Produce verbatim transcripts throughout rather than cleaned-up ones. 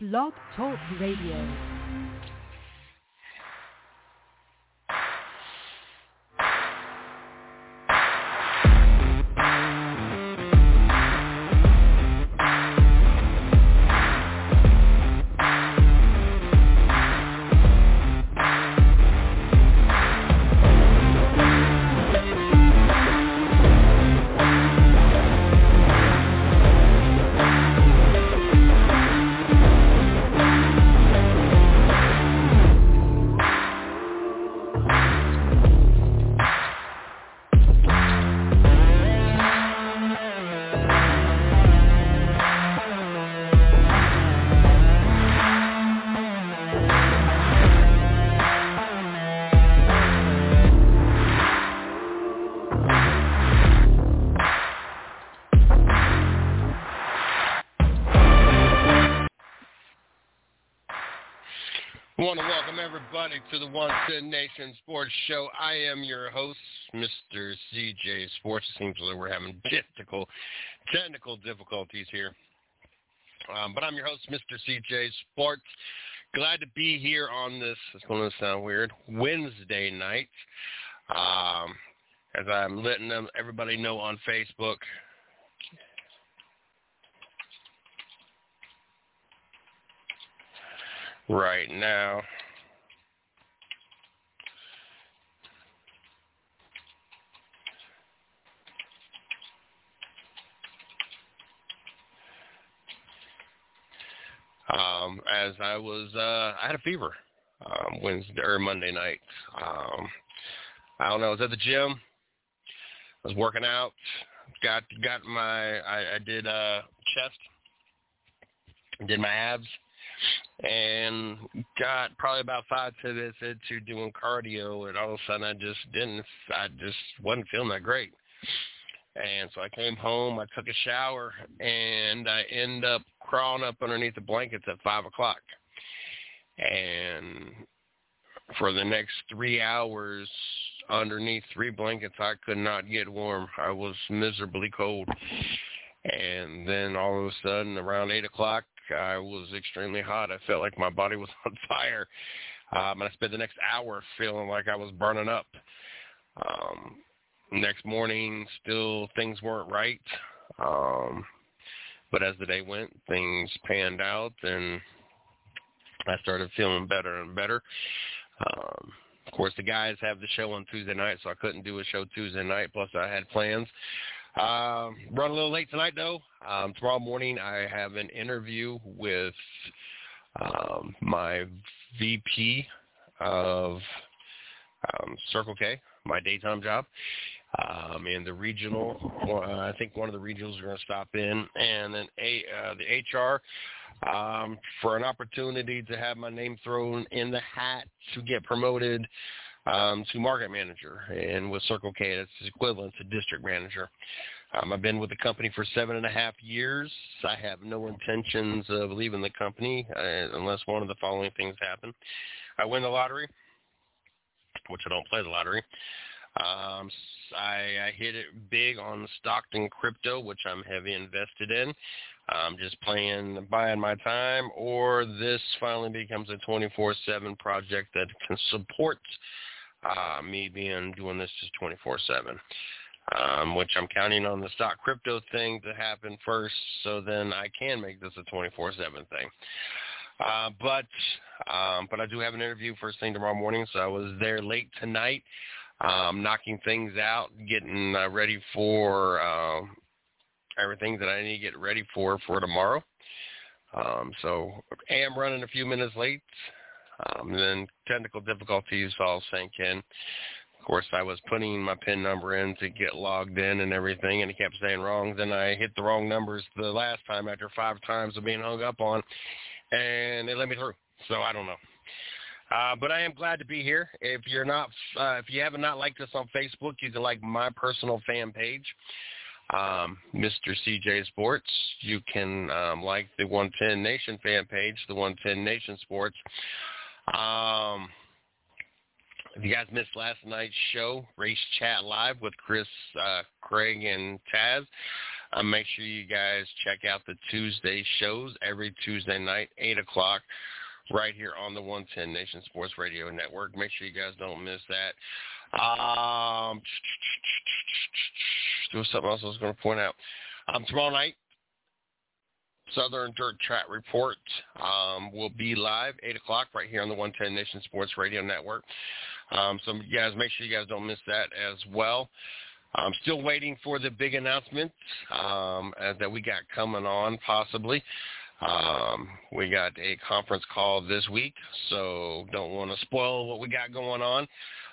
Blog Talk Radio. Everybody to the one ten Nation Sports Show. I am your host, Mister C J Sports. It seems like we're having technical, technical difficulties here. Um, but I'm your host, Mister C J Sports. Glad to be here on this, it's going to sound weird, Wednesday night. Um, as I'm letting them, everybody know on Facebook. Right now. Um, as I was, uh, I had a fever, um, Wednesday or Monday night. Um, I don't know. I was at the gym. I was working out. Got, got my, I, I did, uh, chest, did my abs, and got probably about five minutes into doing cardio. And all of a sudden I just didn't, I just wasn't feeling that great. And so I came home, I took a shower, and I ended up crawling up underneath the blankets at five o'clock. And for the next three hours, underneath three blankets, I could not get warm. I was miserably cold. And then all of a sudden, around eight o'clock, I was extremely hot. I felt like my body was on fire. Um, and I spent the next hour feeling like I was burning up. Um Next morning, still things weren't right, um, but as the day went, things panned out, and I started feeling better and better. Um, of course, the guys have the show on Tuesday night, so I couldn't do a show Tuesday night, plus I had plans. Um, run a little late tonight, though. Um, tomorrow morning, I have an interview with um, my V P of um, Circle K, my daytime job. Um, in the regional, uh, I think one of the regionals are going to stop in, and then a, uh, the H R um, for an opportunity to have my name thrown in the hat to get promoted um, to market manager, and with Circle K, that's the equivalent to district manager. Um, I've been with the company for seven and a half years. I have no intentions of leaving the company uh, unless one of the following things happen. I win the lottery, which I don't play the lottery. Um, I, I hit it big on stock and crypto, which I'm heavy invested in. I'm just playing, buying my time, or this finally becomes a twenty-four seven project that can support uh, me being doing this just twenty-four seven, um, which I'm counting on the stock crypto thing to happen first, so then I can make this a twenty-four seven thing. Uh, but um, but I do have an interview first thing tomorrow morning, so I was there late tonight, um, knocking things out, getting uh, ready for uh, everything that I need to get ready for for tomorrow. Um, so I am running a few minutes late, um, and then technical difficulties all sank in. Of course, I was putting my PIN number in to get logged in and everything, and it kept saying wrong. Then I hit the wrong numbers the last time after five times of being hung up on. And they let me through, so I don't know. Uh, but I am glad to be here. If you're not, uh, if you haven't not liked us on Facebook, you can like my personal fan page, um, Mister C J Sports. You can um, like the one ten Nation fan page, the one ten Nation Sports. Um, if you guys missed last night's show, Race Chat Live with Chris, uh, Craig, and Taz. Uh, make sure you guys check out the Tuesday shows every Tuesday night, eight o'clock, right here on the one ten Nation Sports Radio Network. Make sure you guys don't miss that. Um, there was something else I was going to point out. Um, tomorrow night, Southern Dirt Track Report um, will be live, eight o'clock, right here on the one ten Nation Sports Radio Network. Um, so, you guys, make sure you guys don't miss that as well. I'm still waiting for the big announcement um, that we got coming on, possibly. Um, we got a conference call this week, so don't want to spoil what we got going on.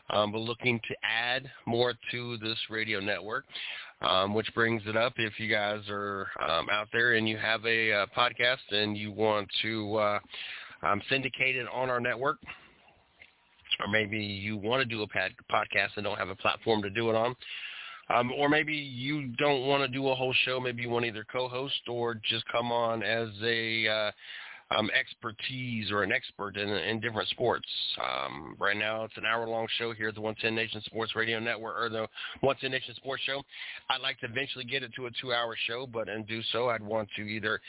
Um, we're looking to add more to this radio network, um, which brings it up. If you guys are um, out there and you have a uh, podcast and you want to uh, um, syndicate it on our network, or maybe you want to do a pad- podcast and don't have a platform to do it on, Um, or maybe you don't want to do a whole show. Maybe you want to either co-host or just come on as a uh, um, expertise or an expert in, in different sports. Um, right now, it's an hour-long show here at the one ten Nation Sports Radio Network, or the one ten Nation Sports Show. I'd like to eventually get it to a two-hour show, but in do so, I'd want to either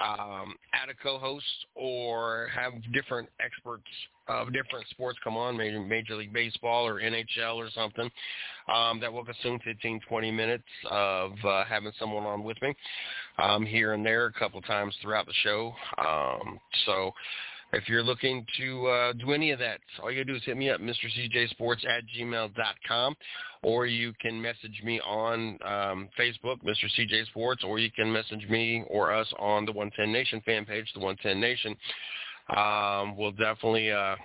um, add a co-host or have different experts of different sports come on, maybe Major League Baseball or N H L or something. Um, that will consume fifteen, twenty minutes of uh, having someone on with me um, here and there a couple times throughout the show. Um, so if you're looking to uh, do any of that, all you got to do is hit me up, Mister C J Sports at gmail dot com, or you can message me on um, Facebook, Mister C J Sports, or you can message me or us on the one ten Nation fan page, the one ten Nation. Um, we'll definitely, uh,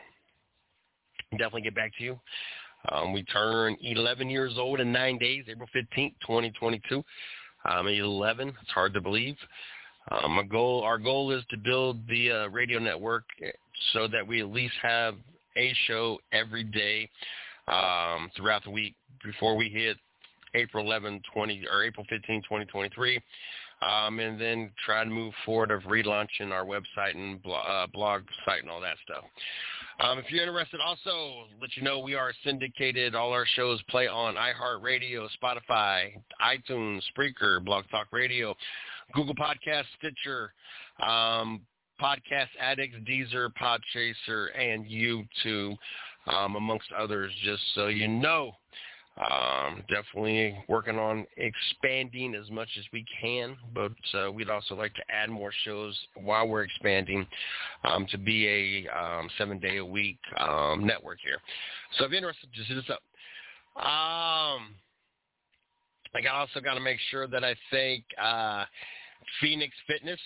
definitely get back to you. Um, we turn eleven years old in nine days, April fifteenth, twenty twenty-two. Um, eleven, it's hard to believe. Um, my goal, our goal is to build the uh, radio network so that we at least have a show every day um, throughout the week before we hit April eleventh, twenty, or April fifteenth, twenty twenty-three. Um, and then try to move forward of relaunching our website and blog, uh, blog site and all that stuff. Um, if you're interested, also let you know we are syndicated. All our shows play on iHeartRadio, Spotify, iTunes, Spreaker, Blog Talk Radio, Google Podcasts, Stitcher, um, Podcast Addicts, Deezer, Podchaser, and YouTube, um, amongst others, just so you know. Um, definitely working on expanding as much as we can, but uh, we'd also like to add more shows while we're expanding um, to be a um, seven-day-a-week um, network here. So if you're interested, just hit us up. Um, I also got to make sure that I thank uh, Phoenix Fitness.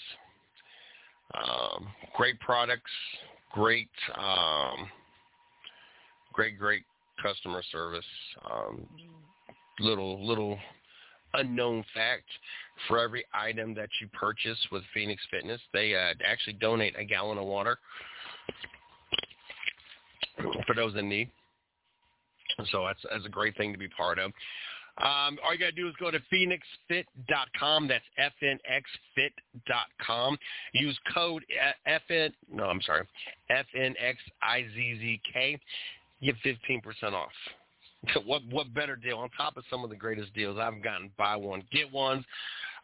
Um, great products, great, um, great, great. customer service. Um, little little unknown fact: for every item that you purchase with Phoenix Fitness, they uh, actually donate a gallon of water for those in need. So that's, that's a great thing to be part of. Um, all you got to do is go to phoenix fit dot com. That's F N X fit dot com. Use code FN. No, I'm sorry, F N X I Z Z K. Get fifteen percent off. What what better deal? On top of some of the greatest deals I've gotten, buy one, get ones.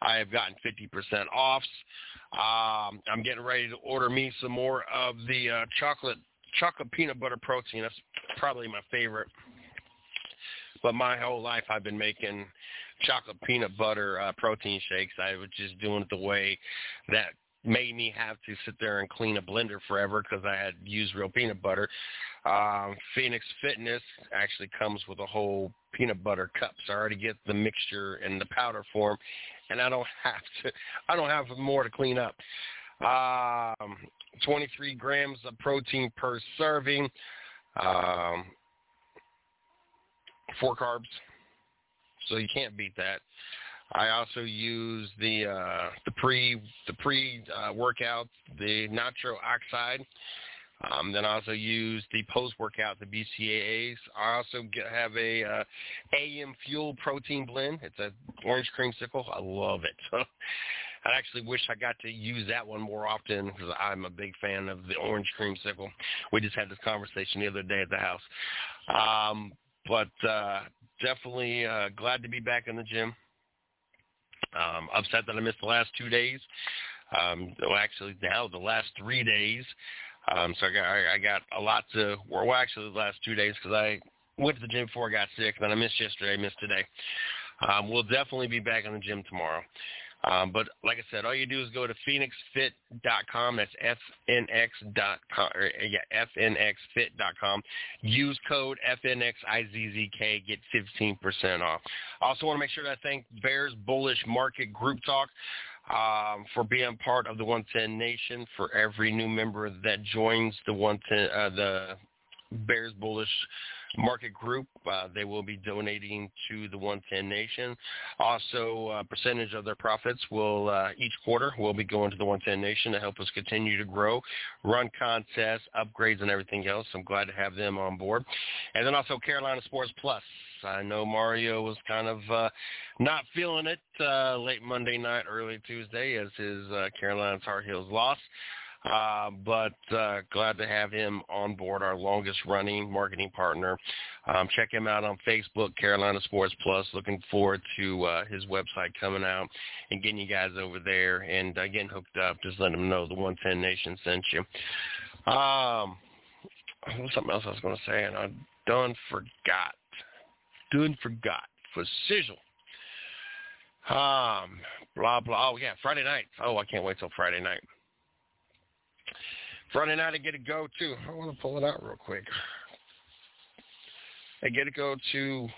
I have gotten fifty percent offs. Um, I'm getting ready to order me some more of the uh, chocolate chocolate peanut butter protein. That's probably my favorite. But my whole life I've been making chocolate peanut butter uh, protein shakes. I was just doing it the way that made me have to sit there and clean a blender forever because I had used real peanut butter. Um, Phoenix Fitness actually comes with a whole peanut butter cup, so I already get the mixture in the powder form, and I don't have to. I don't have more to clean up. Um, twenty-three grams of protein per serving, um, four carbs, so you can't beat that. I also use the uh, the pre the pre uh, workout, the nitro oxide. Um, then I also use the post workout, the B C A As. I also get, have a uh, A M Fuel protein blend. It's an orange creamsicle. I love it. I actually wish I got to use that one more often because I'm a big fan of the orange creamsicle. We just had this conversation the other day at the house. Um, but uh, definitely uh, glad to be back in the gym. Um, upset that I missed the last two days. Um, well, actually, now the last three days. Um, so I got I, I got a lot to – well, actually, the last two days because I went to the gym before I got sick. Then I missed yesterday, missed today. Um, we'll definitely be back in the gym tomorrow. Um, but like I said, all you do is go to phoenix fit dot com. That's F N X dot com. Or, yeah, F N X fit dot com. Use code F N X I Z Z K. Get fifteen percent off. Also want to make sure that I thank Bears Bullish Market Group Talk um, for being part of the one ten Nation. For every new member that joins the one ten, uh, the Bears Bullish Market Group, uh, they will be donating to the one ten Nation. Also, a uh, percentage of their profits will uh, each quarter will be going to the one ten Nation to help us continue to grow, run contests, upgrades, and everything else. I'm glad to have them on board. And then also Carolina Sports Plus. I know Mario was kind of uh, not feeling it uh, late Monday night, early Tuesday as his uh, Carolina Tar Heels lost. Uh, but uh, glad to have him on board, our longest-running marketing partner. Um, check him out on Facebook, Carolina Sports Plus. Looking forward to uh, his website coming out and getting you guys over there and uh, getting hooked up. Just let him know the one ten Nation sent you. Um, something else I was going to say, and I done forgot. Done forgot for sizzle. Um, blah, blah. Oh, yeah, Friday night. Oh, I can't wait till Friday night. Friday night, I get a go to. I want to pull it out real quick. I get a go to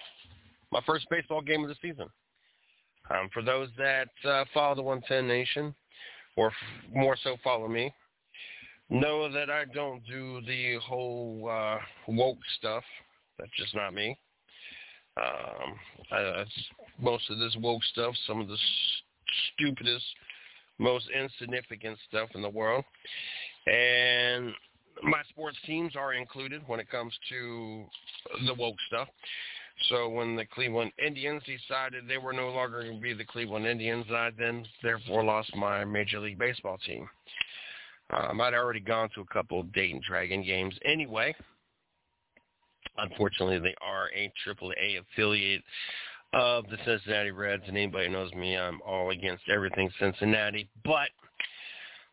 my first baseball game of the season. Um, for those that uh, follow the one ten Nation, or f- more so follow me, know that I don't do the whole uh, woke stuff. That's just not me. Um, I, I, most of this woke stuff, some of the st- stupidest, most insignificant stuff in the world. And my sports teams are included when it comes to the woke stuff. So when the Cleveland Indians decided they were no longer going to be the Cleveland Indians, I then therefore lost my Major League Baseball team. Um, I'd already gone to a couple of Dayton Dragon games anyway. Unfortunately, they are a triple A affiliate of the Cincinnati Reds, and anybody who knows me, I'm all against everything Cincinnati. But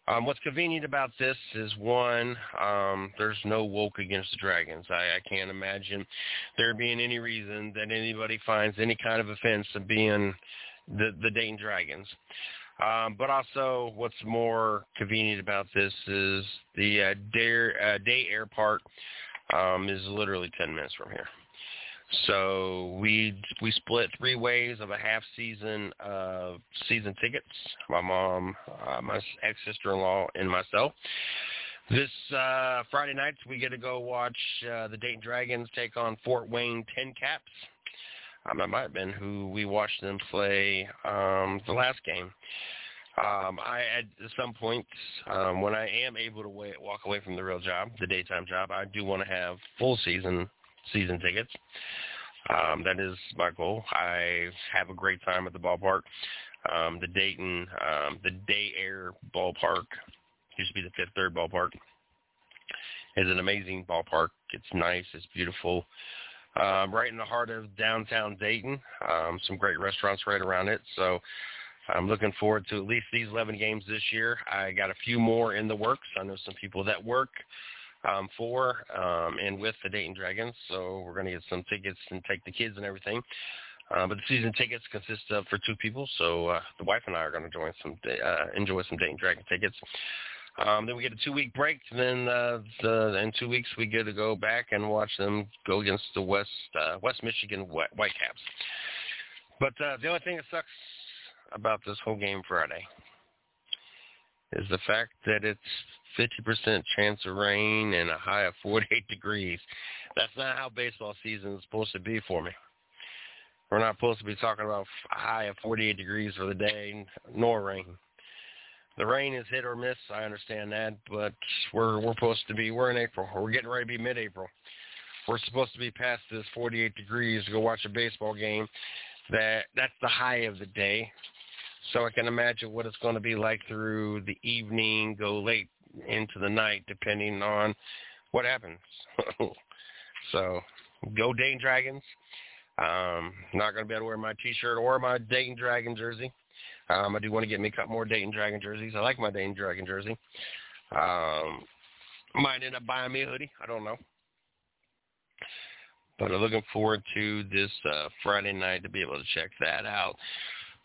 Um, what's convenient about this is, one, um, there's no woke against the Dragons. I, I can't imagine there being any reason that anybody finds any kind of offense of being the, the Dayton Dragons. Um, but also what's more convenient about this is the uh, Dare, uh, Day Air part um, is literally ten minutes from here. So we we split three ways of a half season of season tickets, my mom, uh, my ex-sister-in-law, and myself. This uh, Friday nights, we get to go watch uh, the Dayton Dragons take on Fort Wayne Tin Caps. Um, that might have been who we watched them play um, the last game. Um, I, at some point, um, when I am able to wa- walk away from the real job, the daytime job, I do want to have full season season tickets. Um, that is my goal. I have a great time at the ballpark. Um, the Dayton, um, the Day Air ballpark, used to be the Fifth Third ballpark, is an amazing ballpark. It's nice. It's beautiful. Um, right in the heart of downtown Dayton. Um, some great restaurants right around it. So I'm looking forward to at least these eleven games this year. I got a few more in the works. I know some people that work Um, for um, and with the Dayton Dragons, so we're going to get some tickets and take the kids and everything. Uh, but the season tickets consist of for two people, so uh, the wife and I are going to join some uh, enjoy some Dayton Dragon tickets. Um, then we get a two-week break. And then uh, the, in two weeks we get to go back and watch them go against the West uh, West Michigan Whitecaps. But uh, the only thing that sucks about this whole game Friday is the fact that it's fifty percent chance of rain and a high of forty-eight degrees. That's not how baseball season is supposed to be for me. We're not supposed to be talking about a high of forty-eight degrees for the day, nor rain. The rain is hit or miss, I understand that, but we're we're supposed to be, we're in April. We're getting ready to be mid-April. We're supposed to be past this forty-eight degrees to go watch a baseball game. That That's the high of the day. So I can imagine what it's going to be like through the evening, go late into the night, depending on what happens. So go Dayton Dragons. Um, not going to be able to wear my T-shirt or my Dayton Dragon jersey. Um, I do want to get me a couple more Dayton Dragon jerseys. I like my Dayton Dragon jersey. Um, might end up buying me a hoodie. I don't know. But I'm looking forward to this uh, Friday night to be able to check that out.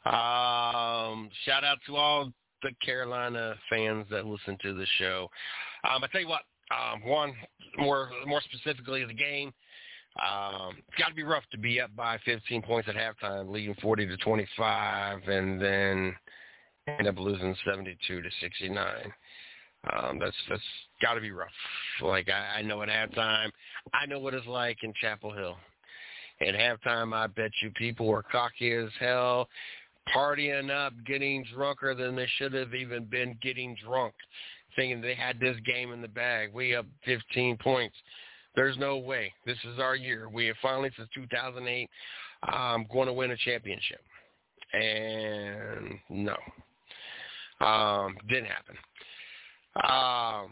Um, shout out to all the Carolina fans that listen to the show. Um, I tell you what, um, one more more specifically the game. Um, it's got to be rough to be up by fifteen points at halftime, leading forty to twenty-five, and then end up losing seventy-two to sixty-nine. Um, that's that's got to be rough. Like I, I know at halftime, I know what it's like in Chapel Hill. At halftime, I bet you people are cocky as hell, partying up, getting drunker than they should have even been getting drunk, thinking they had this game in the bag. We up fifteen points. There's no way. This is our year. We have finally, since two thousand eight, um, going to win a championship. And no, um, didn't happen. Um,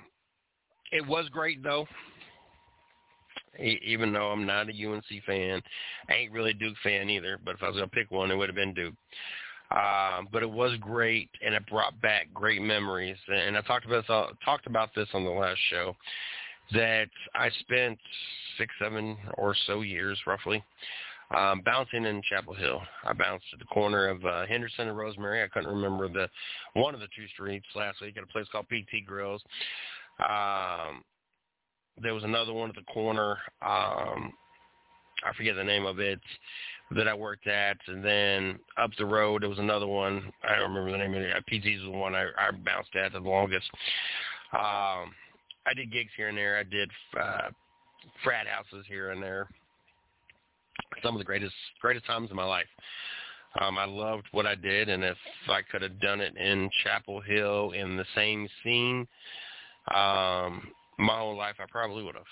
it was great, though. E- even though I'm not a U N C fan, I ain't really a Duke fan either, but if I was going to pick one, it would have been Duke. Um, but it was great, and it brought back great memories. And I talked about this, I talked about this on the last show, that I spent six, seven or so years, roughly, um, bouncing in Chapel Hill. I bounced at the corner of uh, Henderson and Rosemary. I couldn't remember the one of the two streets last week at a place called P T Grills. Um, there was another one at the corner. Um, I forget the name of it that I worked at. And then up the road, there was another one. I don't remember the name of it. P T's was the one I, I bounced at the longest. Um, I did gigs here and there. I did uh, frat houses here and there. Some of the greatest greatest times of my life. Um, I loved what I did, and if I could have done it in Chapel Hill in the same scene um, my whole life, I probably would have.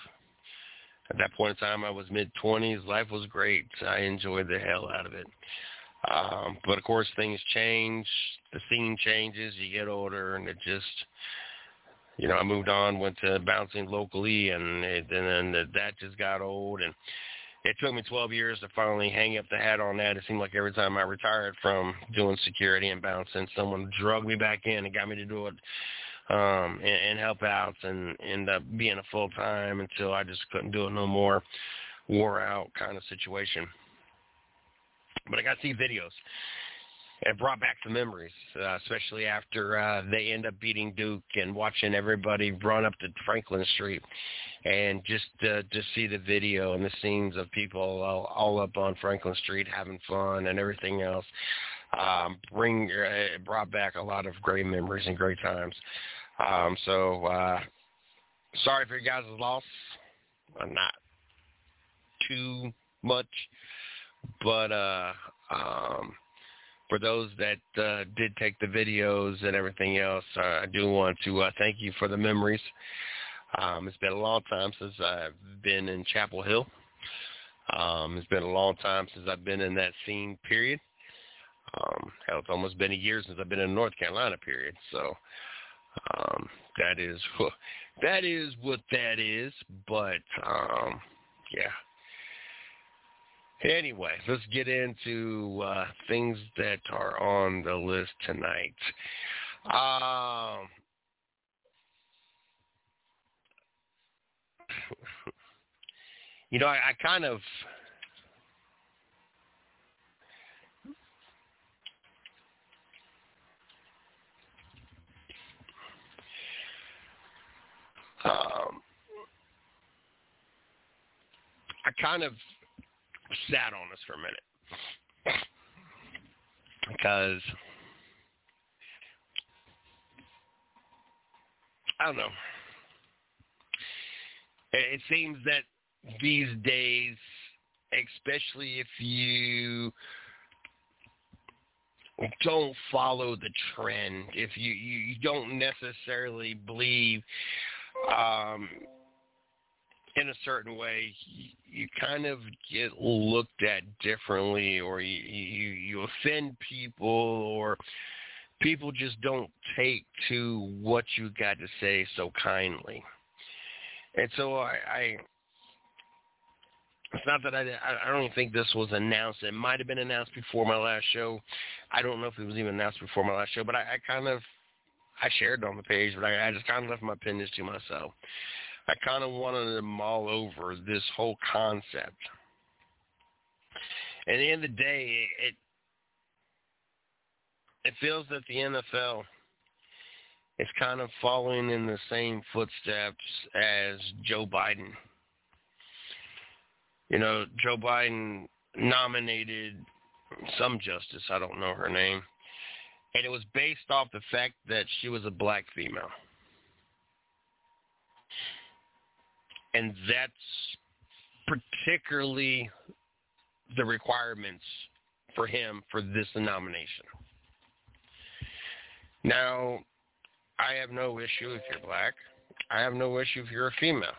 At that point in time, I was mid-twenties. Life was great. I enjoyed the hell out of it. Um, but, of course, things change. The scene changes. You get older, and it just... You know, I moved on, went to bouncing locally, and, it, and then that just got old. And it took me twelve years to finally hang up the hat on that. It seemed like every time I retired from doing security and bouncing, someone drugged me back in and got me to do it um, and, and help out and end up being a full-time until I just couldn't do it no more, wore out kind of situation. But I got to see videos. It brought back the memories, uh, especially after uh, they end up beating Duke and watching everybody run up to Franklin Street and just uh, just see the video and the scenes of people all, all up on Franklin Street having fun and everything else. Um, bring uh, it brought back a lot of great memories and great times. Um, so uh, sorry for you guys' loss. I'm not too much, but uh, um, for those that uh, did take the videos and everything else, uh, I do want to uh, thank you for the memories. Um, it's been a long time since I've been in Chapel Hill. Um, it's been a long time since I've been in that scene period. Um, hell, it's almost been a year since I've been in North Carolina period. So um, that is that is what that is. But, um, yeah. Anyway, let's get into uh, things that are on the list tonight. Um, you know, I, I kind of um, I kind of sat on us for a minute because I don't know. It seems that these days, especially if you don't follow the trend, if you, you don't necessarily believe um, in a certain way, you kind of get looked at differently, or you, you, you offend people, or people just don't take to what you got to say so kindly. And so I, I It's not that I I don't think this was announced. It might have been announced before my last show. I don't know if it was even announced before my last show, but I, I kind of I shared it on the page, but I, I just kind of left my opinions to myself. I kind of wanted them all over this whole concept. At the end of the day, it it feels that the N F L is kind of following in the same footsteps as Joe Biden. You know, Joe Biden nominated some justice, I don't know her name, and it was based off the fact that she was a black female. And that's particularly the requirements for him for this nomination. Now, I have no issue if you're black. I have no issue if you're a female.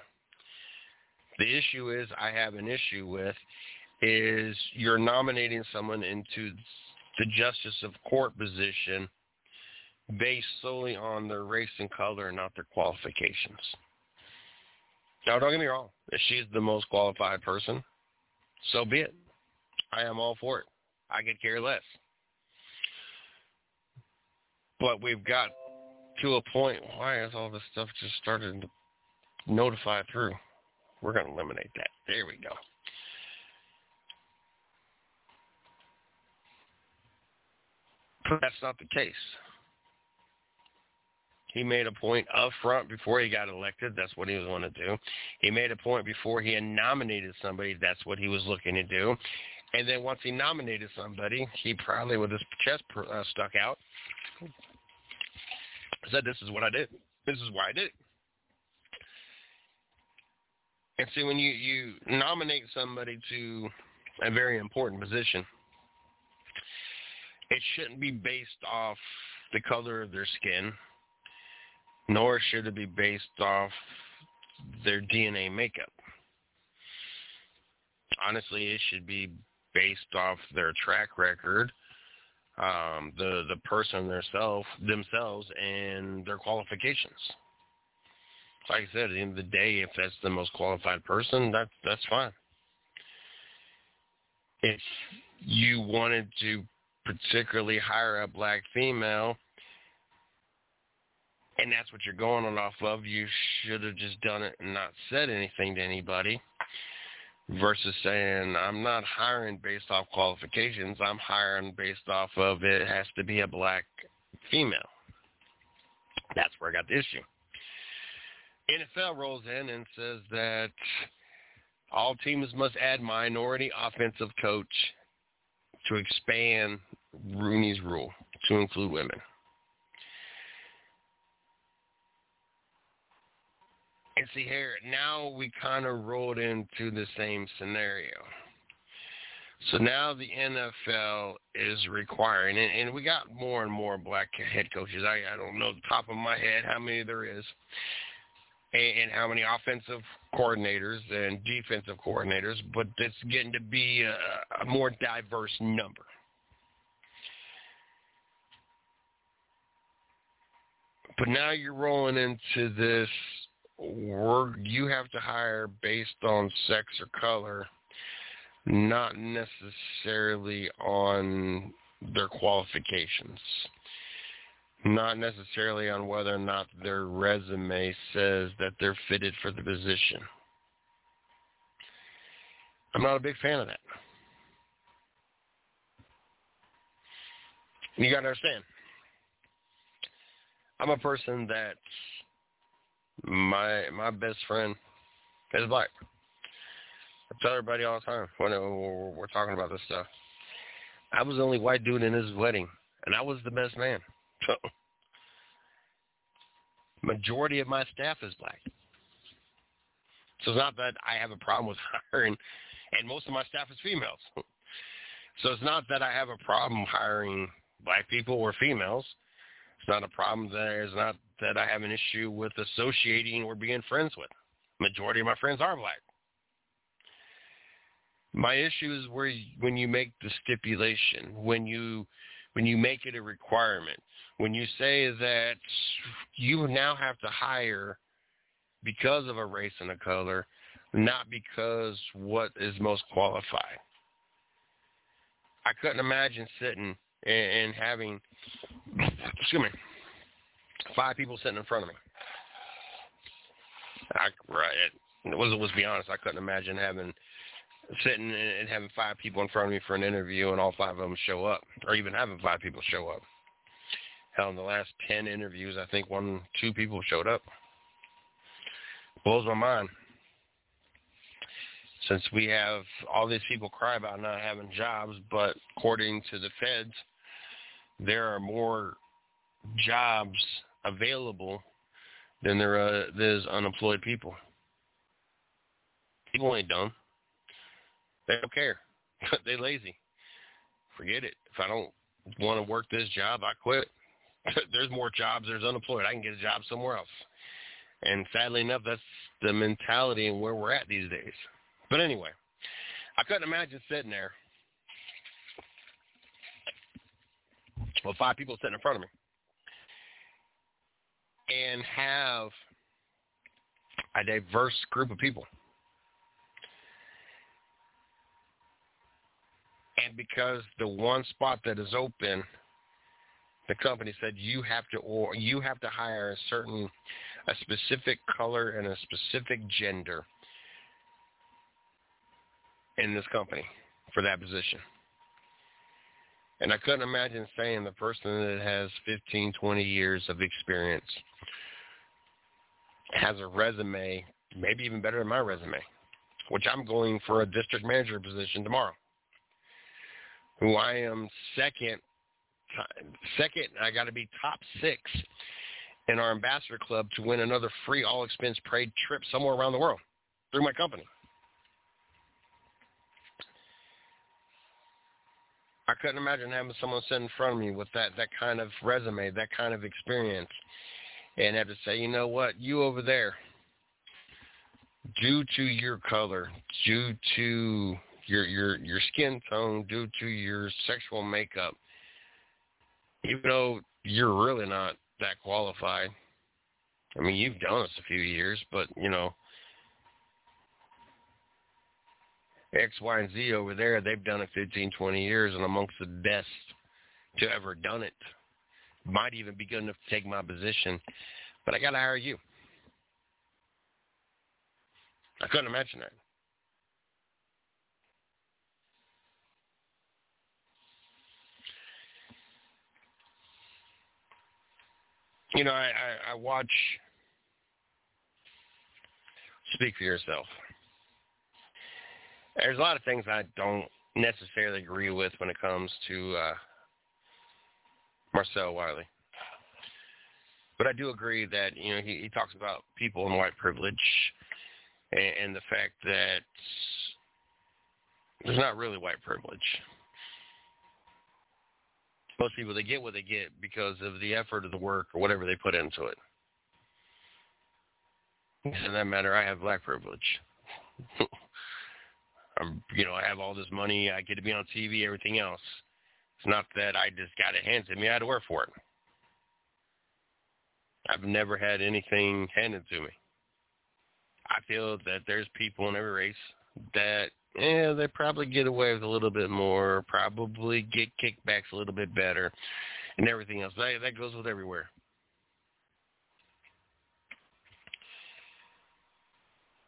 The issue is I have an issue with is you're nominating someone into the justice of court position based solely on their race and color and not their qualifications. Now, don't get me wrong. If she's the most qualified person, so be it. I am all for it. I could care less. But we've got to a point, why has all this stuff just started to notify through? We're going to eliminate that. There we go. But that's not the case. He made a point up front before he got elected. That's what he was going to do. He made a point before he had nominated somebody. That's what he was looking to do. And then once he nominated somebody, he probably with his chest uh, stuck out said, this is what I did. This is why I did it. And see, when you, you nominate somebody to a very important position, it shouldn't be based off the color of their skin, nor should it be based off their D N A makeup. Honestly, it should be based off their track record, um, the, the person themselves, themselves and their qualifications. Like I said, at the end of the day, if that's the most qualified person, that, that's fine. If you wanted to particularly hire a black female, and that's what you're going on off of, you should have just done it and not said anything to anybody versus saying, I'm not hiring based off qualifications. I'm hiring based off of it has to be a black female. That's where I got the issue. N F L rolls in and says that all teams must add minority offensive coach to expand Rooney's Rule to include women. And see here, now we kind of rolled into the same scenario. So now the N F L is requiring, and, and we got more and more black head coaches. I, I don't know the top of my head how many there is. And how many offensive coordinators and defensive coordinators, but it's getting to be a, a more diverse number. But now you're rolling into this, where you have to hire based on sex or color, not necessarily on their qualifications. Not necessarily on whether or not their resume says that they're fitted for the position. I'm not a big fan of that. You got to understand, I'm a person that my my best friend is black. I tell everybody all the time when we're talking about this stuff. I was the only white dude in his wedding, and I was the best man. So, majority of my staff is black. So it's not that I have a problem with hiring, and most of my staff is females. So it's not that I have a problem hiring black people or females. It's not a problem there. It's not that I have an issue with associating or being friends with. Majority of my friends are black. My issue is where you, when you make the stipulation, when you when you make it a requirement, when you say that you now have to hire because of a race and a color not because what is most qualified. I couldn't imagine sitting and, and having, excuse me, five people sitting in front of me. I, right, it was, let's be honest, I couldn't imagine having sitting and having five people in front of me for an interview and all five of them show up, or even having five people show up. Hell, in the last ten interviews, I think one, two people showed up. Blows my mind. Since we have all these people cry about not having jobs, but according to the feds, there are more jobs available than there uh, there's unemployed people. People ain't dumb. They don't care. They lazy. Forget it. If I don't want to work this job, I quit. There's more jobs. There's unemployed. I can get a job somewhere else. And sadly enough, that's the mentality and where we're at these days. But anyway, I couldn't imagine sitting there with five people sitting in front of me and have a diverse group of people. And because the one spot that is open, the company said you have to or you have to hire a certain, a specific color and a specific gender in this company for that position. And I couldn't imagine saying the person that has fifteen, twenty years of experience, has a resume, maybe even better than my resume, which I'm going for a district manager position tomorrow, who I am second, second, I got to be top six in our ambassador club to win another free all-expense-paid trip somewhere around the world through my company. I couldn't imagine having someone sit in front of me with that, that kind of resume, that kind of experience, and have to say, you know what, you over there, due to your color, due to your your, your skin tone, due to your sexual makeup, even though you're really not that qualified. I mean, you've done this a few years, but, you know, X, Y, and Z over there, they've done it fifteen, twenty years and amongst the best to ever done it. Might even be good enough to take my position, but I got to hire you. I couldn't imagine that. You know, I, I, I watch Speak for Yourself. There's a lot of things I don't necessarily agree with when it comes to uh, Marcel Wiley. But I do agree that, you know, he, he talks about people in white privilege and, and the fact that there's not really white privilege. Most people, they get what they get because of the effort of the work or whatever they put into it. For that matter, I have black privilege. I'm, you know, I have all this money, I get to be on T V, everything else. It's not that I just got it handed to me, I had to work for it. I've never had anything handed to me. I feel that there's people in every race that, yeah, they probably get away with a little bit more, probably get kickbacks a little bit better, and everything else. That, that goes with everywhere.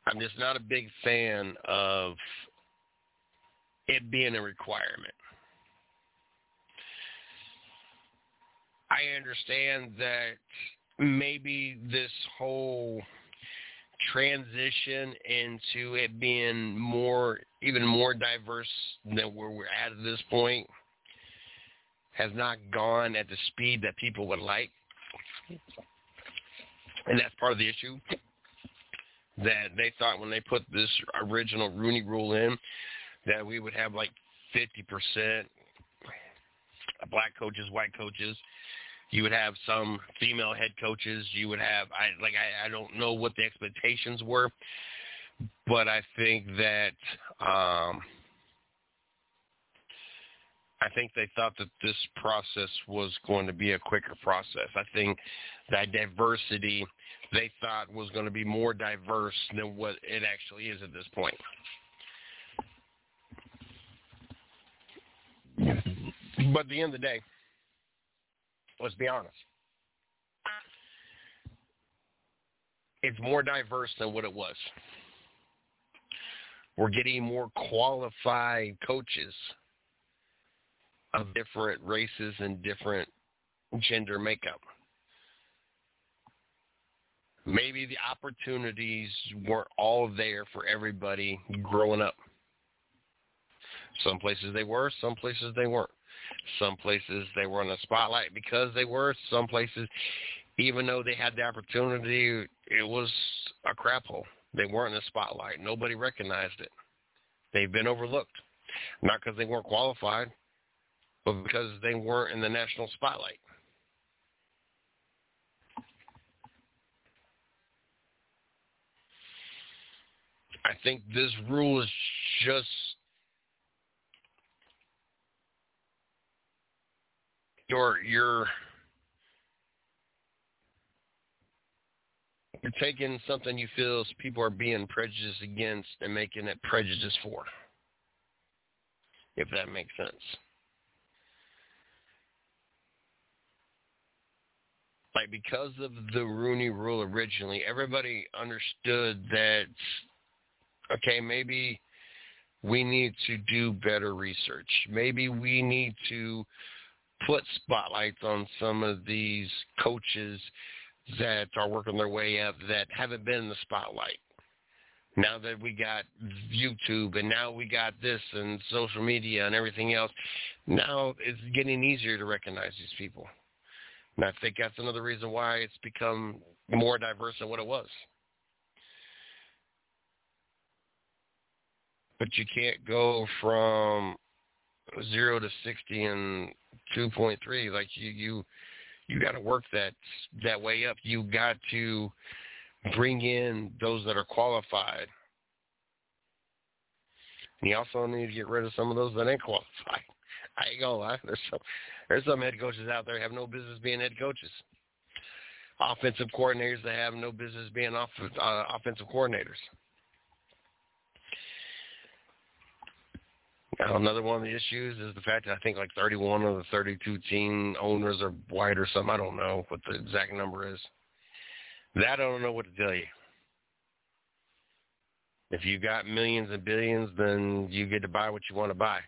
I'm just not a big fan of it being a requirement. I understand that maybe this whole transition into it being more, even more diverse than where we're at at this point has not gone at the speed that people would like. And that's part of the issue, that they thought when they put this original Rooney Rule in that we would have like fifty percent black coaches, white coaches. You would have some female head coaches. You would have, I like, I, I don't know what the expectations were, but I think that, um, I think they thought that this process was going to be a quicker process. I think that diversity they thought was going to be more diverse than what it actually is at this point. But at the end of the day, let's be honest. It's more diverse than what it was. We're getting more qualified coaches of different races and different gender makeup. Maybe the opportunities weren't all there for everybody growing up. Some places they were, some places they weren't. Some places they were in the spotlight because they were. Some places, even though they had the opportunity, it was a crap hole. They weren't in the spotlight. Nobody recognized it. They've been overlooked. Not because they weren't qualified, but because they weren't in the national spotlight. I think this rule is just your your you're taking something you feel people are being prejudiced against and making it prejudice for, if that makes sense. Like, because of the Rooney Rule originally, everybody understood that, okay, maybe we need to do better research. Maybe we need to put spotlights on some of these coaches that are working their way up that haven't been in the spotlight. Now that we got YouTube and now we got this and social media and everything else, now it's getting easier to recognize these people. And I think that's another reason why it's become more diverse than what it was. But you can't go from zero to sixty in two point three. Like, you, you, you got to work that that way up. You got to bring in those that are qualified. And you also need to get rid of some of those that ain't qualified. I ain't gonna lie. There's some there's some head coaches out there that have no business being head coaches. Offensive coordinators that have no business being off, uh, offensive coordinators. Another one of the issues is the fact that I think like thirty-one of the thirty-two team owners are white or something. I don't know what the exact number is. That I don't know what to tell you. If you got millions and billions, then you get to buy what you want to buy.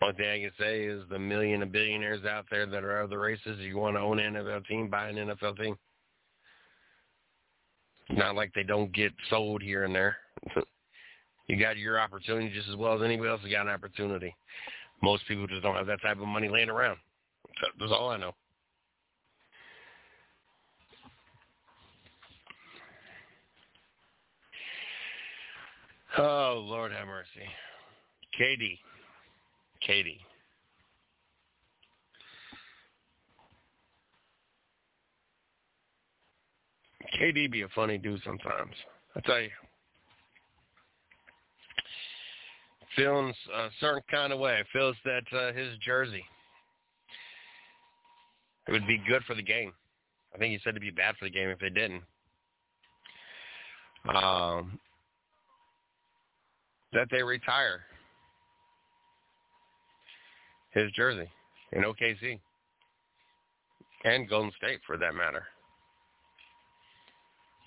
One thing I can say is the million and billionaires out there that are other races, you want to own an N F L team, buy an N F L team. Not like they don't get sold here and there. You got your opportunity just as well as anybody else has got an opportunity. Most people just don't have that type of money laying around. That's all I know. Oh, Lord have mercy. Katie. Katie. Katie be a funny dude sometimes. I tell you. Feeling a certain kind of way. Feels that uh, his jersey, it would be good for the game. I think he said it'd be bad for the game if they didn't. Um, that they retire his jersey in O K C and Golden State, for that matter.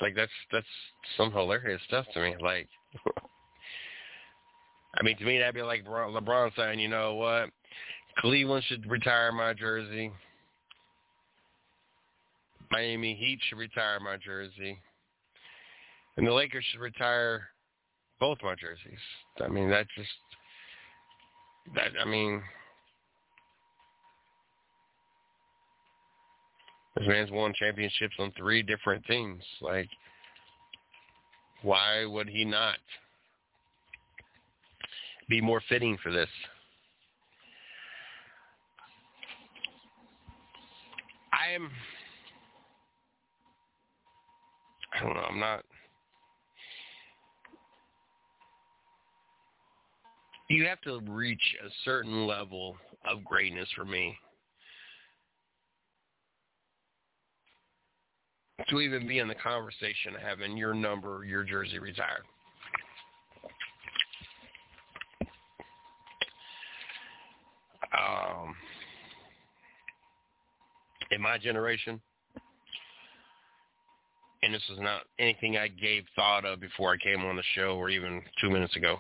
Like, that's that's some hilarious stuff to me. Like. I mean, to me, that'd be like LeBron saying, you know what, Cleveland should retire my jersey. Miami Heat should retire my jersey. And the Lakers should retire both my jerseys. I mean, that just, that, I mean, this man's won championships on three different teams. Like, why would he not be more fitting for this? I am, I don't know, I'm not, you have to reach a certain level of greatness for me to even be in the conversation of having your number, your jersey retired. Um, in my generation, and this is not anything I gave thought of before I came on the show or even two minutes ago,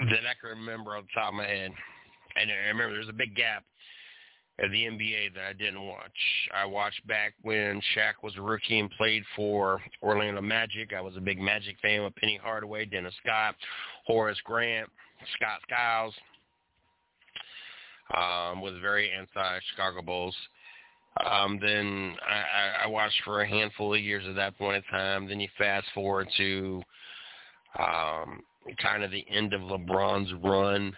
that I can remember off the top of my head. And I remember there's a big gap at the N B A that I didn't watch. I watched back when Shaq was a rookie and played for Orlando Magic. I was a big Magic fan with Penny Hardaway, Dennis Scott, Horace Grant, Scott Skiles. Um, was very anti-Chicago Bulls. Um, then I, I watched for a handful of years at that point in time. Then you fast forward to um, kind of the end of LeBron's run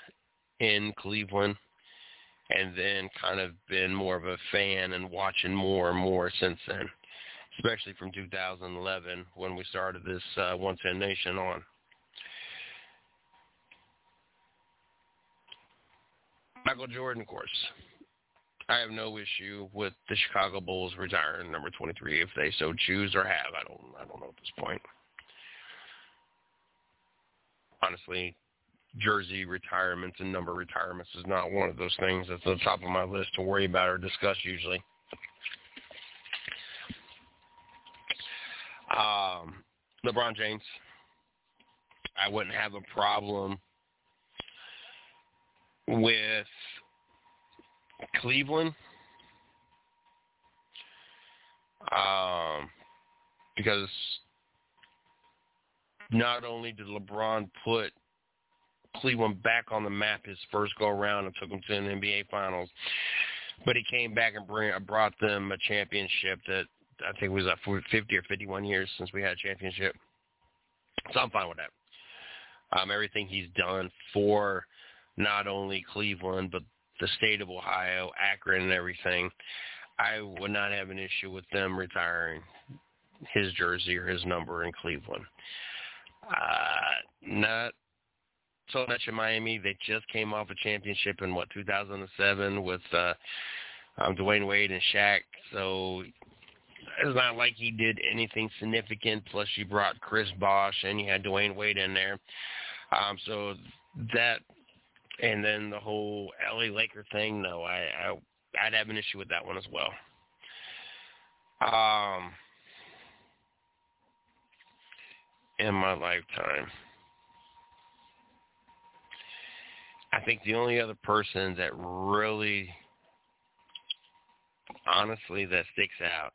in Cleveland, and then kind of been more of a fan and watching more and more since then, especially from two thousand eleven when we started this uh, one ten Nation on. Michael Jordan, of course. I have no issue with the Chicago Bulls retiring number twenty-three if they so choose or have. I don't, I don't know at this point. Honestly, jersey retirements and number retirements is not one of those things that's on the top of my list to worry about or discuss usually. Um, LeBron James, I wouldn't have a problem with Cleveland um, because not only did LeBron put Cleveland back on the map his first go-around and took them to the N B A Finals, but he came back and bring, brought them a championship that I think was like fifty or fifty-one years since we had a championship. So I'm fine with that. Um, everything he's done for not only Cleveland, but the state of Ohio, Akron and everything, I would not have an issue with them retiring his jersey or his number in Cleveland. Uh, not so much in Miami. They just came off a championship in, what, two thousand seven with uh, um, Dwayne Wade and Shaq. So it's not like he did anything significant. Plus, you brought Chris Bosh and you had Dwayne Wade in there. Um, so that, and then the whole L A Laker thing, no, I, I, I'd have an issue with that one as well. Um, in my lifetime, I think the only other person that really, honestly, that sticks out.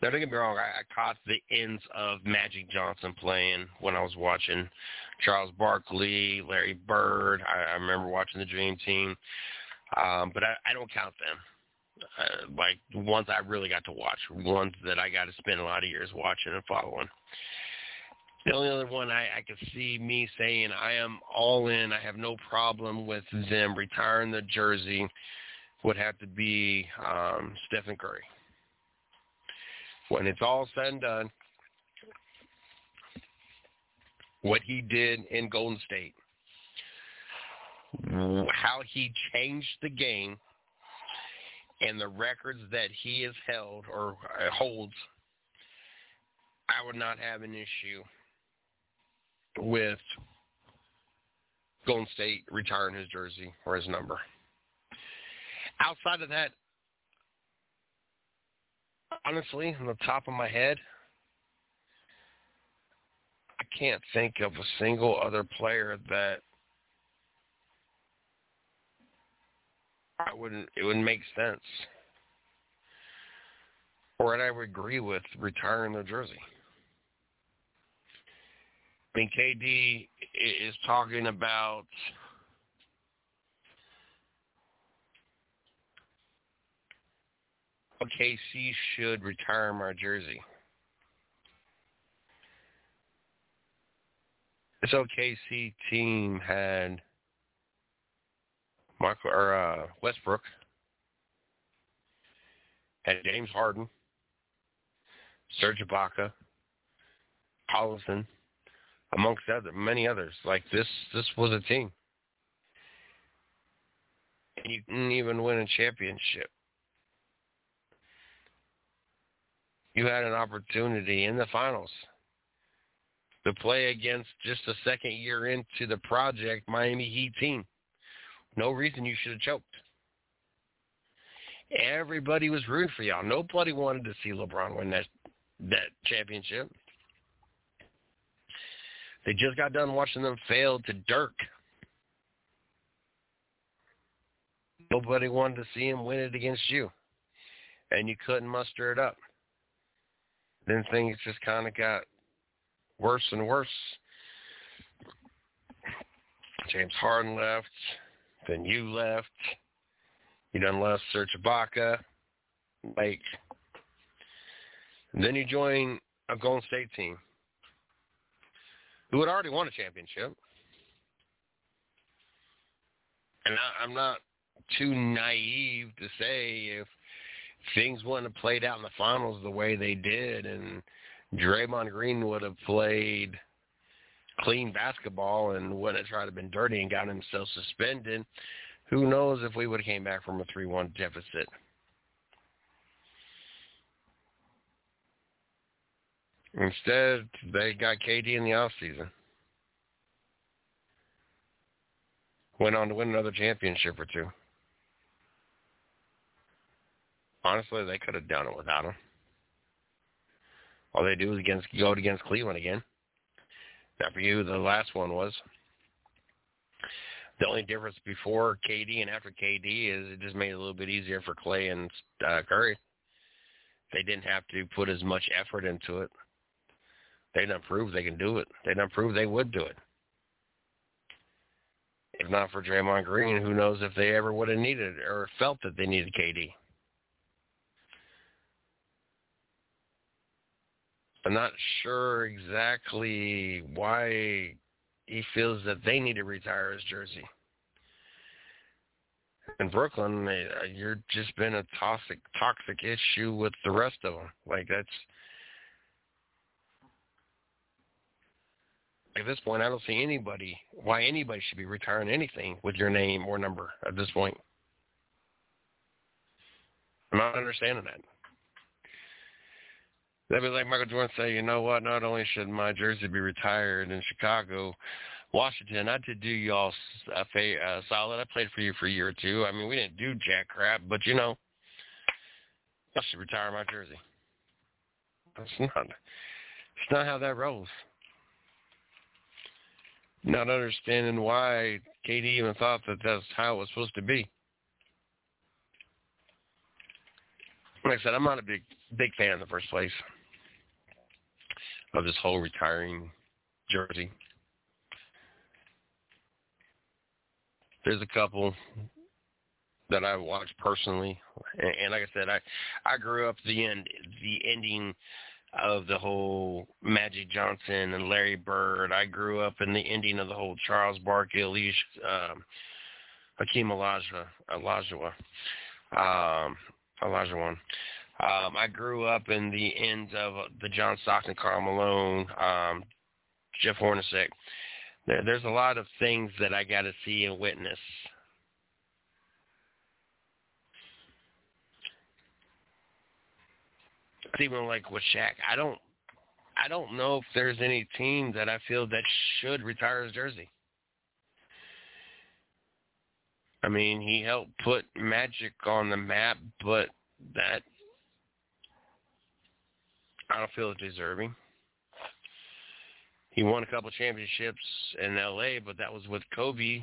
Now, don't get me wrong, I, I caught the ends of Magic Johnson playing when I was watching Charles Barkley, Larry Bird. I, I remember watching the Dream Team, um, but I, I don't count them. Uh, like, the ones I really got to watch, ones that I got to spend a lot of years watching and following. The only other one I, I could see me saying, I am all in, I have no problem with them retiring the jersey, would have to be um, Stephen Curry. When it's all said and done, what he did in Golden State, how he changed the game, and the records that he has held or holds, I would not have an issue with Golden State retiring his jersey or his number. Outside of that, honestly, on the top of my head, I can't think of a single other player that I wouldn't, it wouldn't make sense or that I would agree with retiring their jersey. I mean, K D is talking about O K C should retire my jersey. This O K C team had Michael or uh, Westbrook, had James Harden, Serge Ibaka, Collison, amongst other many others. Like this, this was a team, and you didn't even win a championship. you had an opportunity in the finals to play against just a second year into the project Miami Heat team. No reason you should have choked. Everybody was rooting for y'all. Nobody wanted to see LeBron win that that championship. They just got done watching them fail to Dirk. Nobody wanted to see him win it against you, and you couldn't muster it up. Then things just kind of got worse and worse. James Harden left. Then you left. You done left Serge Ibaka. Like, and then you join a Golden State team who had already won a championship. And I, I'm not too naive to say if things wouldn't have played out in the finals the way they did and Draymond Green would have played clean basketball and wouldn't have tried to have been dirty and got himself suspended, who knows if we would have came back from a three one deficit. Instead, they got K D in the offseason. Went on to win another championship or two. Honestly, they could have done it without him. All they do is against, go against Cleveland again. Not for you, the last one was. The only difference before K D and after K D is it just made it a little bit easier for Clay and uh, Curry. They didn't have to put as much effort into it. They done proved they can do it. They done proved they would do it. If not for Draymond Green, who knows if they ever would have needed or felt that they needed K D. I'm not sure exactly why he feels that they need to retire his jersey. In Brooklyn, you're just been a toxic, toxic issue with the rest of them. Like, that's... At this point, I don't see anybody, why anybody should be retiring anything with your name or number at this point. I'm not understanding that. That'd be like Michael Jordan say, you know what, not only should my jersey be retired in Chicago, Washington, I did do y'all a fa- uh, solid. I played for you for a year or two. I mean, we didn't do jack crap, but, you know, I should retire my jersey. That's not, it's not how that rolls. Not understanding why K D even thought that that's how it was supposed to be. Like I said, I'm not a big, big fan in the first place of this whole retiring jersey. There's a couple that I watch personally, and, and like I said, I, I grew up the end, the ending of the whole Magic Johnson and Larry Bird. I grew up in the ending of the whole Charles Barkley, Elish, um, Hakeem Olajuwon, Olajuwon, um, Olajuwon. Um, I grew up in the end of the John Stockton, Karl Malone, um, Jeff Hornacek. There, there's a lot of things that I got to see and witness. Even like with Shaq, I don't, I don't know if there's any team that I feel that should retire his jersey. I mean, he helped put Magic on the map, but that I don't feel it's deserving. He won a couple championships in L A, but that was with Kobe.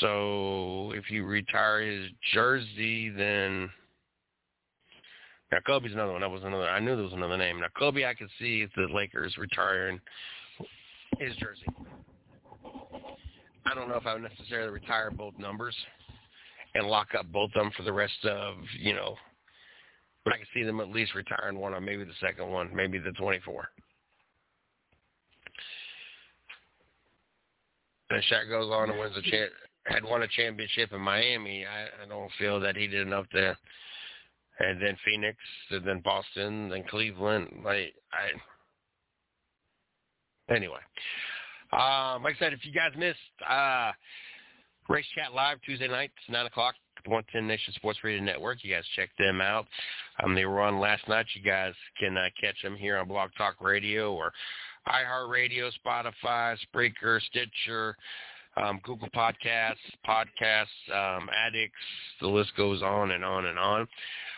So if you retire his jersey, then now Kobe's another one. That was another. I knew there was another name. Now Kobe, I could see it's the Lakers retiring his jersey. I don't know if I would necessarily retire both numbers and lock up both of them for the rest of, you know, but I could see them at least retiring one, or maybe the second one, maybe the twenty-four. And Shaq goes on and wins a cha- had won a championship in Miami. I, I don't feel that he did enough there. And then Phoenix, and then Boston, then Cleveland. Like I. Anyway, um, like I said, if you guys missed uh, Race Chat Live Tuesday nights, nine o'clock the one ten Nation Sports Radio Network. You guys check them out. Um, they were on last night. You guys can uh, catch them here on Blog Talk Radio or iHeartRadio, Spotify, Spreaker, Stitcher, um, Google Podcasts, Podcasts, um, Addicts. The list goes on and on and on.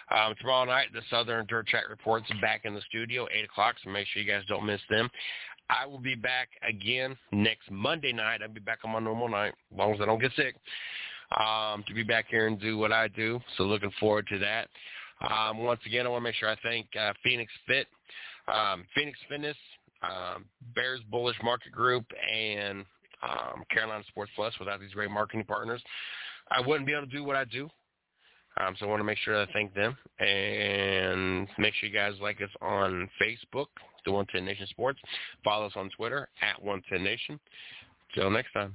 Um, tomorrow night, the Southern Dirt Track Report's back in the studio, eight o'clock, so make sure you guys don't miss them. I will be back again next Monday night. I'll be back on my normal night, as long as I don't get sick, um, to be back here and do what I do. So looking forward to that. Um, once again, I want to make sure I thank uh, Phoenix Fit, um, Phoenix Fitness, um, Bears Bullish Market Group, and um, Carolina Sports Plus. Without these great marketing partners, I wouldn't be able to do what I do. Um, so I want to make sure that I thank them. And make sure you guys like us on Facebook, The one ten Nation Sports. Follow us on Twitter, at one ten Nation. Till next time.